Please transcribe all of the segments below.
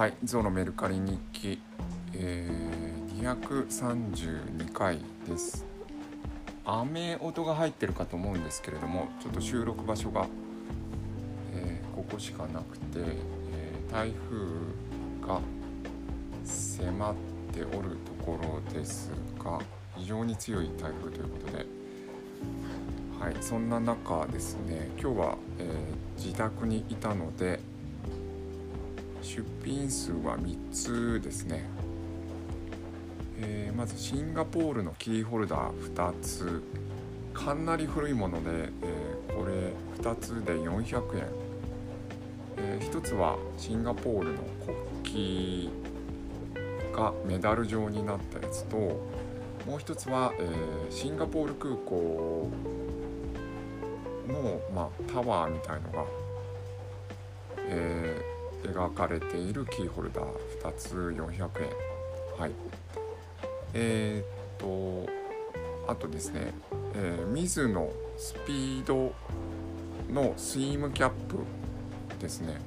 はい、ゾのメルカリ日記、232回です。雨音が入ってるかと思うんですけれども、ちょっと収録場所が、ここしかなくて、台風が迫っておるところですが、非常に強い台風ということで、はい、そんな中ですね、今日は、自宅にいたので出品数は3つですね。まずシンガポールのキーホルダー2つ、かなり古いもので、これ2つで400円、1つはシンガポールの国旗がメダル状になったやつと、もう1つは、シンガポール空港の、タワーみたいのが、描かれているキーホルダー2つ400円。はい。あとですね、ミズのスピードのスイムキャップですね。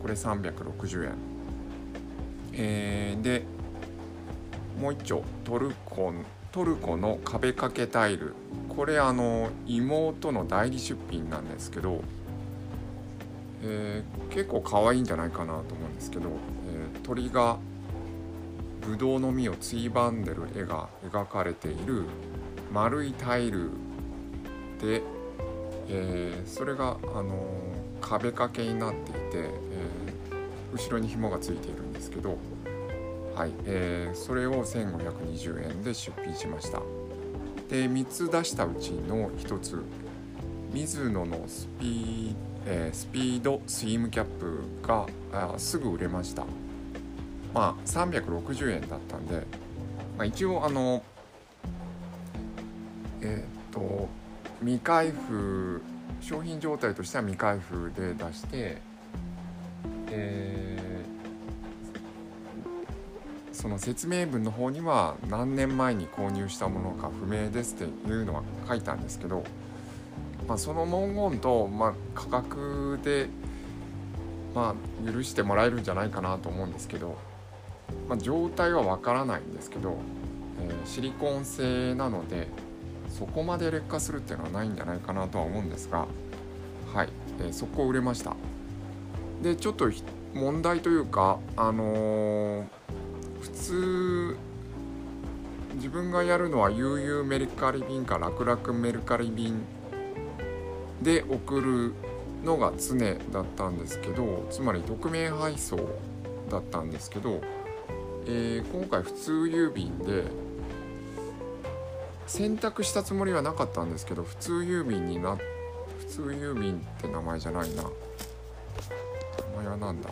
これ360円。で、もう一丁、トルコの壁掛けタイル。これ妹の代理出品なんですけど、結構可愛いんじゃないかなと思うんですけど、鳥がブドウの実をついばんでる絵が描かれている丸いタイルで、それが、壁掛けになっていて、後ろに紐がついているんですけど、はい、それを1520円で出品しました。で、3つ出したうちの1つ、ミズノのスピードスイムキャップがすぐ売れました。360円だったんで、一応未開封、商品状態としては未開封で出して、その説明文の方には何年前に購入したものか不明ですっていうのは書いたんですけど、その文言と、価格で、許してもらえるんじゃないかなと思うんですけど、状態はわからないんですけど、シリコン製なのでそこまで劣化するっていうのはないんじゃないかなとは思うんですが、はい、そこ売れました。で、ちょっと問題というか、普通自分がやるのは悠々メルカリ便か楽々メルカリ便で送るのが常だったんですけど、つまり匿名配送だったんですけど、今回普通郵便で選択したつもりはなかったんですけど、普通郵便って名前じゃないな、名前はなんだ、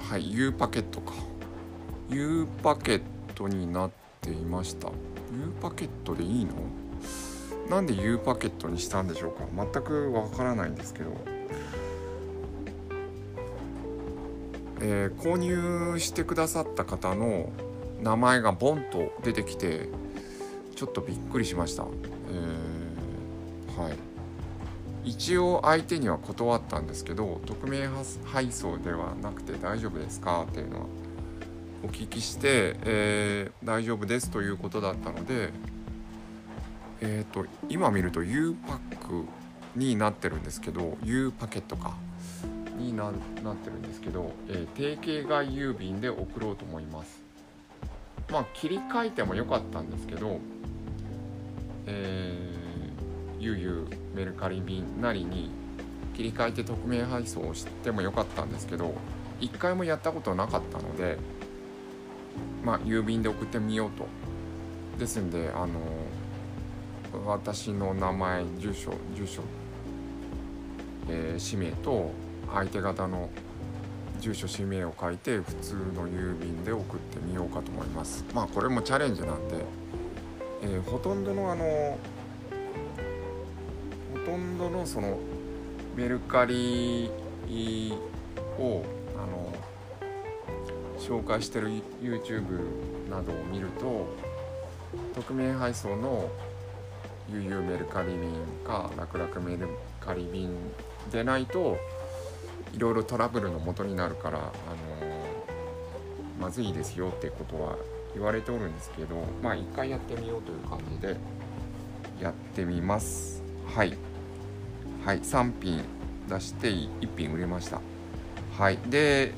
はい、U パケットか、 U パケットになっていました。 U パケットでいいの？なんで U パケットにしたんでしょうか、全くわからないんですけど、購入してくださった方の名前がボンと出てきて、ちょっとびっくりしました。はい。一応相手には断ったんですけど、匿名配送ではなくて大丈夫ですかっていうのはお聞きして、大丈夫ですということだったので、今見ると U パックになってるんですけど、 U パケットかに なってるんですけど、定型外郵便で送ろうと思います。切り替えてもよかったんですけど、ゆうゆうメルカリ便なりに切り替えて匿名配送をしてもよかったんですけど、一回もやったことなかったので、郵便で送ってみようと。ですんで、私の名前、住所、氏名と相手方の住所氏名を書いて普通の郵便で送ってみようかと思います。まあこれもチャレンジなんで、ほとんどのそのメルカリを紹介してる YouTube などを見ると、匿名配送のゆうゆうメルカリ便か楽々メルカリ便でないといろいろトラブルの元になるから、まずいですよってことは言われておるんですけど、まあ一回やってみようという感じでやってみます。はい、はい、3品出して1品売れました。はい。で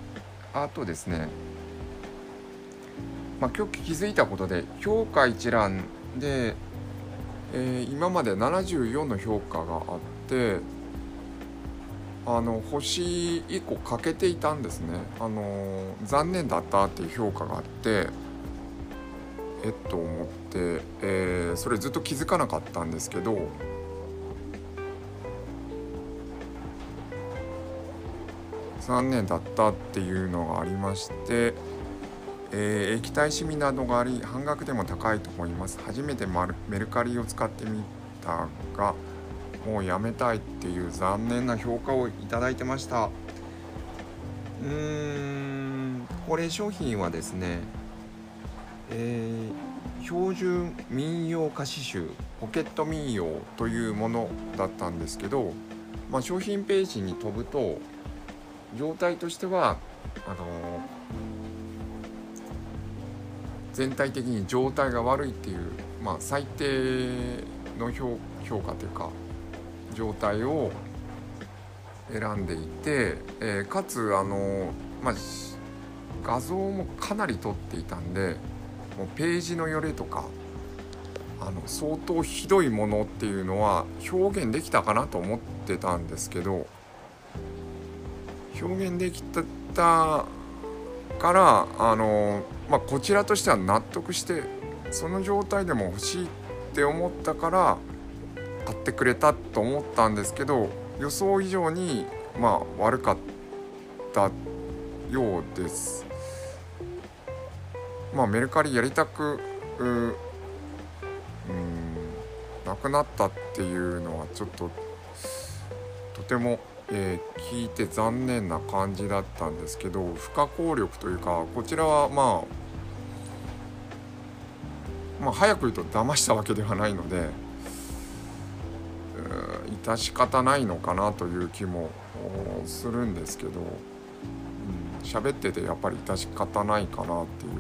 あとですね、まあ、今日気づいたことで評価一覧で今まで74の評価があって、星1個欠けていたんですね。残念だったっていう評価があって、思って、それずっと気づかなかったんですけど、残念だったっていうのがありまして、液体シミなどがあり半額でも高いと思います。初めてメルカリを使ってみたがもうやめたいっていう残念な評価をいただいてました。これ商品はですね、標準民謡歌詞集ポケット民謡というものだったんですけど、まあ、商品ページに飛ぶと状態としては全体的に状態が悪いっていう、まあ、最低の評価というか状態を選んでいて、かつまあ、画像もかなり撮っていたんで、もうページのよれとか相当ひどいものっていうのは表現できたかなと思ってたんですけど、表現できたからまあ、こちらとしては納得してその状態でも欲しいって思ったから買ってくれたと思ったんですけど、予想以上にまあ悪かったようです。まあメルカリやりたくなくなったっていうのはちょっととても聞いて残念な感じだったんですけど、不可抗力というかこちらはまあ早く言うと騙したわけではないので致し方ないのかなという気もするんですけど、喋っててやっぱり致し方ないかなっていう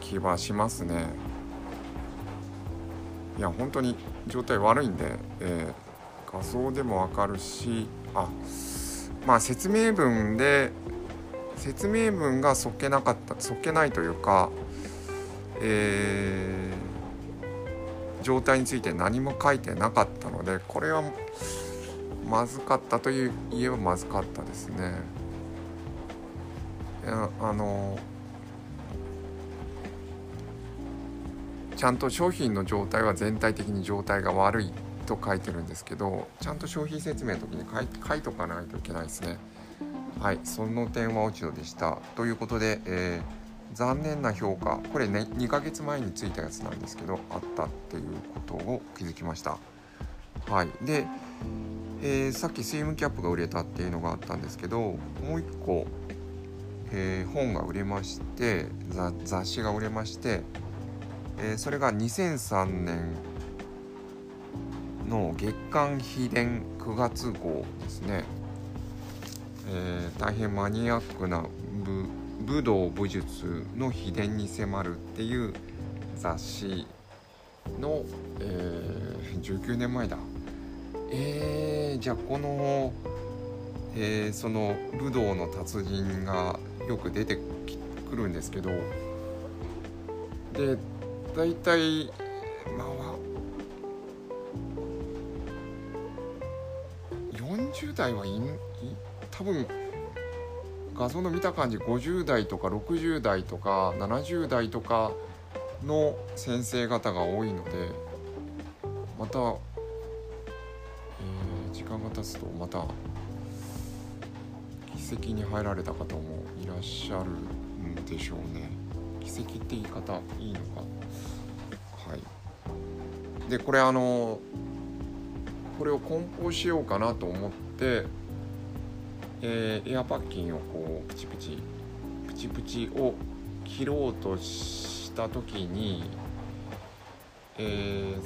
気はしますね。いや本当に状態悪いんで、画像でもわかるし、まあ説明文がそっけないというか、状態について何も書いてなかったので、これはまずかったという言えばまずかったですね。いやちゃんと商品の状態は全体的に状態が悪いと書いてるんですけど、ちゃんと商品説明の時に書いとかないといけないですね。はい、その点は落ち度でしたということで、残念な評価、これね2ヶ月前についたやつなんですけどあったっていうことを気づきました。はい。で、さっきスイムキャップが売れたっていうのがあったんですけど、もう一個、本が売れまして、雑誌が売れまして、それが2003年の月刊秘伝9月号ですね。大変マニアックな武道武術の秘伝に迫るっていう雑誌の、19年前だ。じゃあこの、その武道の達人がよく出てくるんですけど、でだいたい40代は多分画像の見た感じ50代とか60代とか70代とかの先生方が多いので、また、時間が経つとまた奇跡に入られた方もいらっしゃるんでしょうね。奇跡って言い方いいのか。はい。でこれこれを梱包しようかなと思って、エアパッキンをこうプチプチを切ろうとした時に、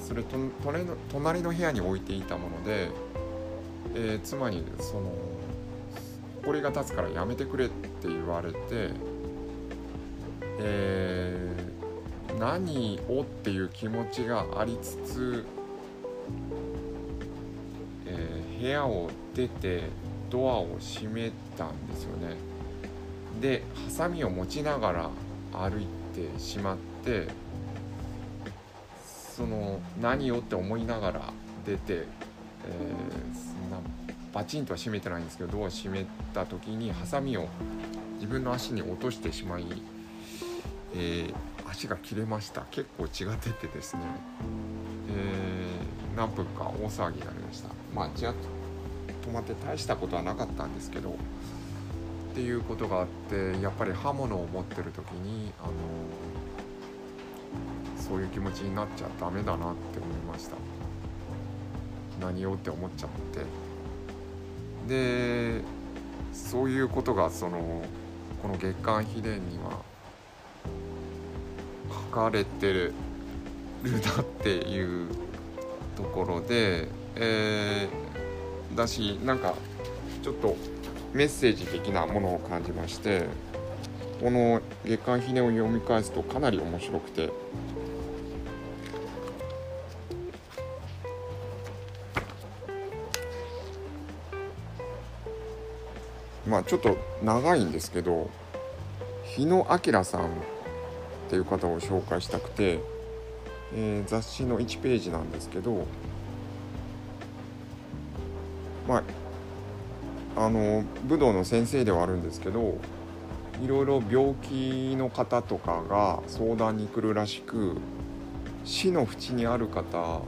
それと隣の部屋に置いていたもので、妻にそのホコリが立つからやめてくれって言われて、何をっていう気持ちがありつつ、部屋を出てドアを閉めたんですよね。でハサミを持ちながら歩いてしまって、その何をって思いながら出て、そんなバチンとは閉めてないんですけど、ドアを閉めた時にハサミを自分の足に落としてしまい、足が切れました。結構血が出てですね、何分か大騒ぎになりました。まあちょっと止まって大したことはなかったんですけどっていうことがあって、やっぱり刃物を持ってる時にそういう気持ちになっちゃダメだなって思いました。何をって思っちゃって、でそういうことがこの月刊秘伝には書かれてるなっていうところで、だしなんかちょっとメッセージ的なものを感じまして、この月刊秘伝を読み返すとかなり面白くて、まあちょっと長いんですけど、日野明さんっていう方を紹介したくて、雑誌の1ページなんですけど、まあ武道の先生ではあるんですけど、いろいろ病気の方とかが相談に来るらしく、死の淵にある方、こ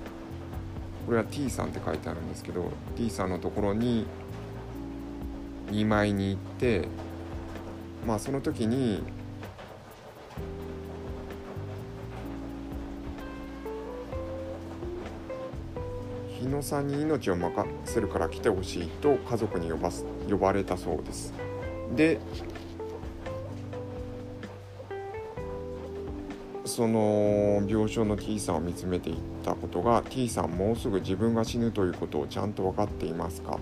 れは T さんって書いてあるんですけど、 T さんのところに見舞いに行って、まあその時に日野さんに命を任せるから来てほしいと家族に呼ばれたそうです。でその病床の T さんを見つめていったことが、 T さんもうすぐ自分が死ぬということをちゃんと分かっていますかと、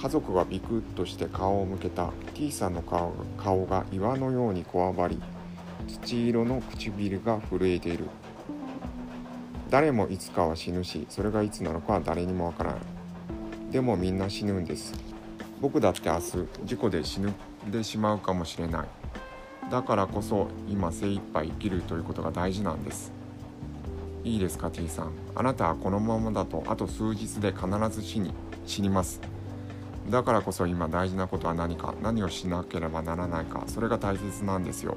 家族がビクッとして顔を向けた T さんの 顔が岩のようにこわばり、土色の唇が震えている。誰もいつかは死ぬし、それがいつなのかは誰にもわからない。でもみんな死ぬんです。僕だって明日事故で死んでしまうかもしれない。だからこそ今精一杯生きるということが大事なんです。いいですか T さん、あなたはこのままだとあと数日で必ず死にます。だからこそ今大事なことは何か、何をしなければならないか、それが大切なんですよ。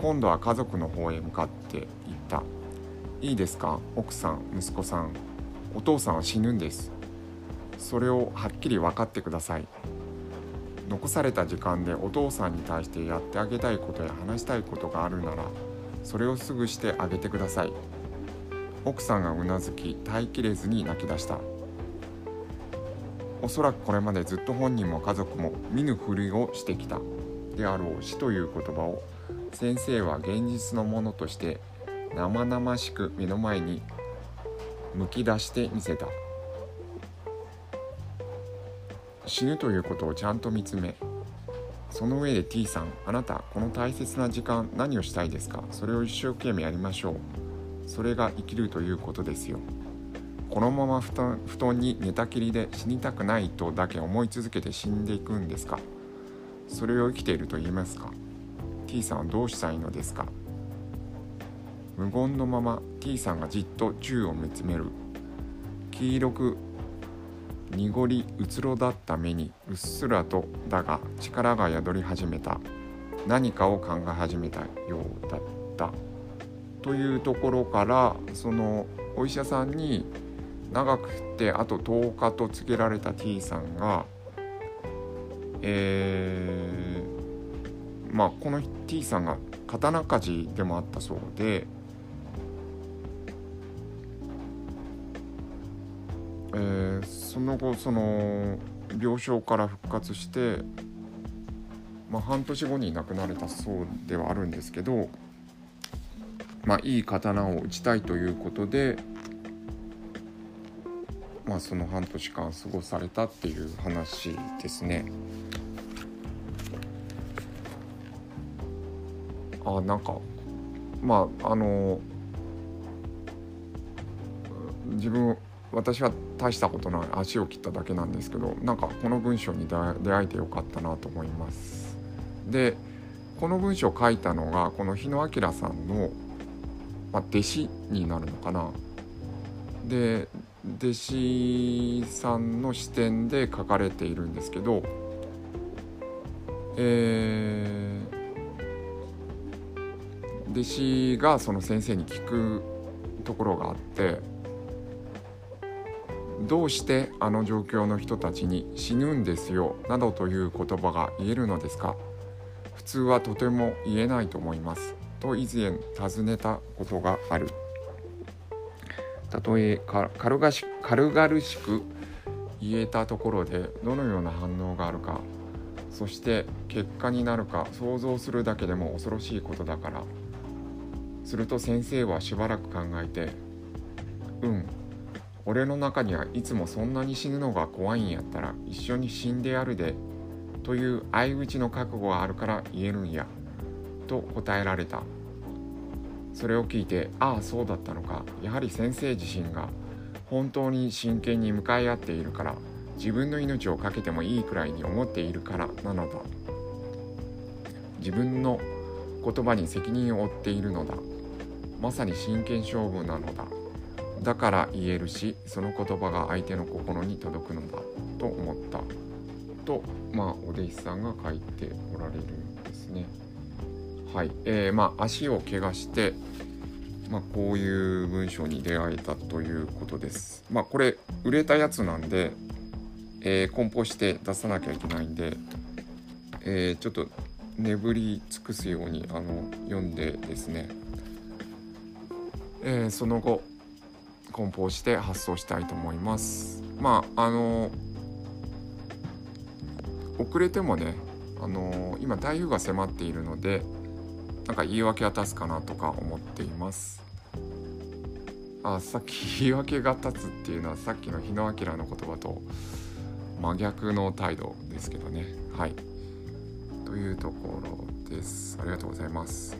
今度は家族の方へ向かっていった。いいですか、奥さん、息子さん、お父さんは死ぬんです。それをはっきり分かってください。残された時間でお父さんに対してやってあげたいことや話したいことがあるなら、それをすぐしてあげてください。奥さんがうなずき、耐えきれずに泣き出した。おそらくこれまでずっと本人も家族も見ぬふりをしてきたであろう死という言葉を、先生は現実のものとして生々しく目の前にむき出してみせた。死ぬということをちゃんと見つめ、その上で T さん、あなたこの大切な時間何をしたいですか、それを一生懸命やりましょう。それが生きるということですよ。このまま布団に寝たきりで死にたくないとだけ思い続けて死んでいくんですか。それを生きていると言いますか。 T さんはどうしたいのですか。無言のまま T さんがじっと宙を見つめる。黄色く濁りうつろだった目にうっすらとだが力が宿り始めた。何かを考え始めたようだったというところから、そのお医者さんに長くてあと10日と告げられた T さんがこの T さんが刀鍛冶でもあったそうで、その後その病床から復活して、半年後に亡くなれたそうではあるんですけど、いい刀を打ちたいということで、その半年間過ごされたっていう話ですね。私は大したことない、足を切っただけなんですけど、この文章に出会えてよかったなと思います。でこの文章を書いたのがこの日野明さんの、弟子になるのかな。で弟子さんの視点で書かれているんですけど、弟子がその先生に聞くところがあって、どうしてあの状況の人たちに死ぬんですよなどという言葉が言えるのですか。普通はとても言えないと思いますと以前尋ねたことがある。たとえ軽々しく言えたところでどのような反応があるか、そして結果になるか想像するだけでも恐ろしいことだから。すると先生はしばらく考えて、俺の中にはいつもそんなに死ぬのが怖いんやったら一緒に死んでやるでという相打ちの覚悟があるから言えるんやと答えられた。それを聞いて、ああそうだったのか、やはり先生自身が本当に真剣に向かい合っているから、自分の命をかけてもいいくらいに思っているからなのだ。自分の言葉に責任を負っているのだ。まさに真剣勝負なのだ。だから言えるし、その言葉が相手の心に届くのだと思ったと、お弟子さんが書いておられるんですね。はい、足を怪我して、こういう文章に出会えたということです。これ売れたやつなんで、梱包して出さなきゃいけないんで、ちょっと眠り尽くすように読んでですね、その後梱包して発送したいと思います。遅れてもね、今台風が迫っているので言い訳は立つかなとか思っています。さっき言い訳が立つっていうのはさっきの日野明の言葉と真逆の態度ですけどね。はい、というところです。ありがとうございます。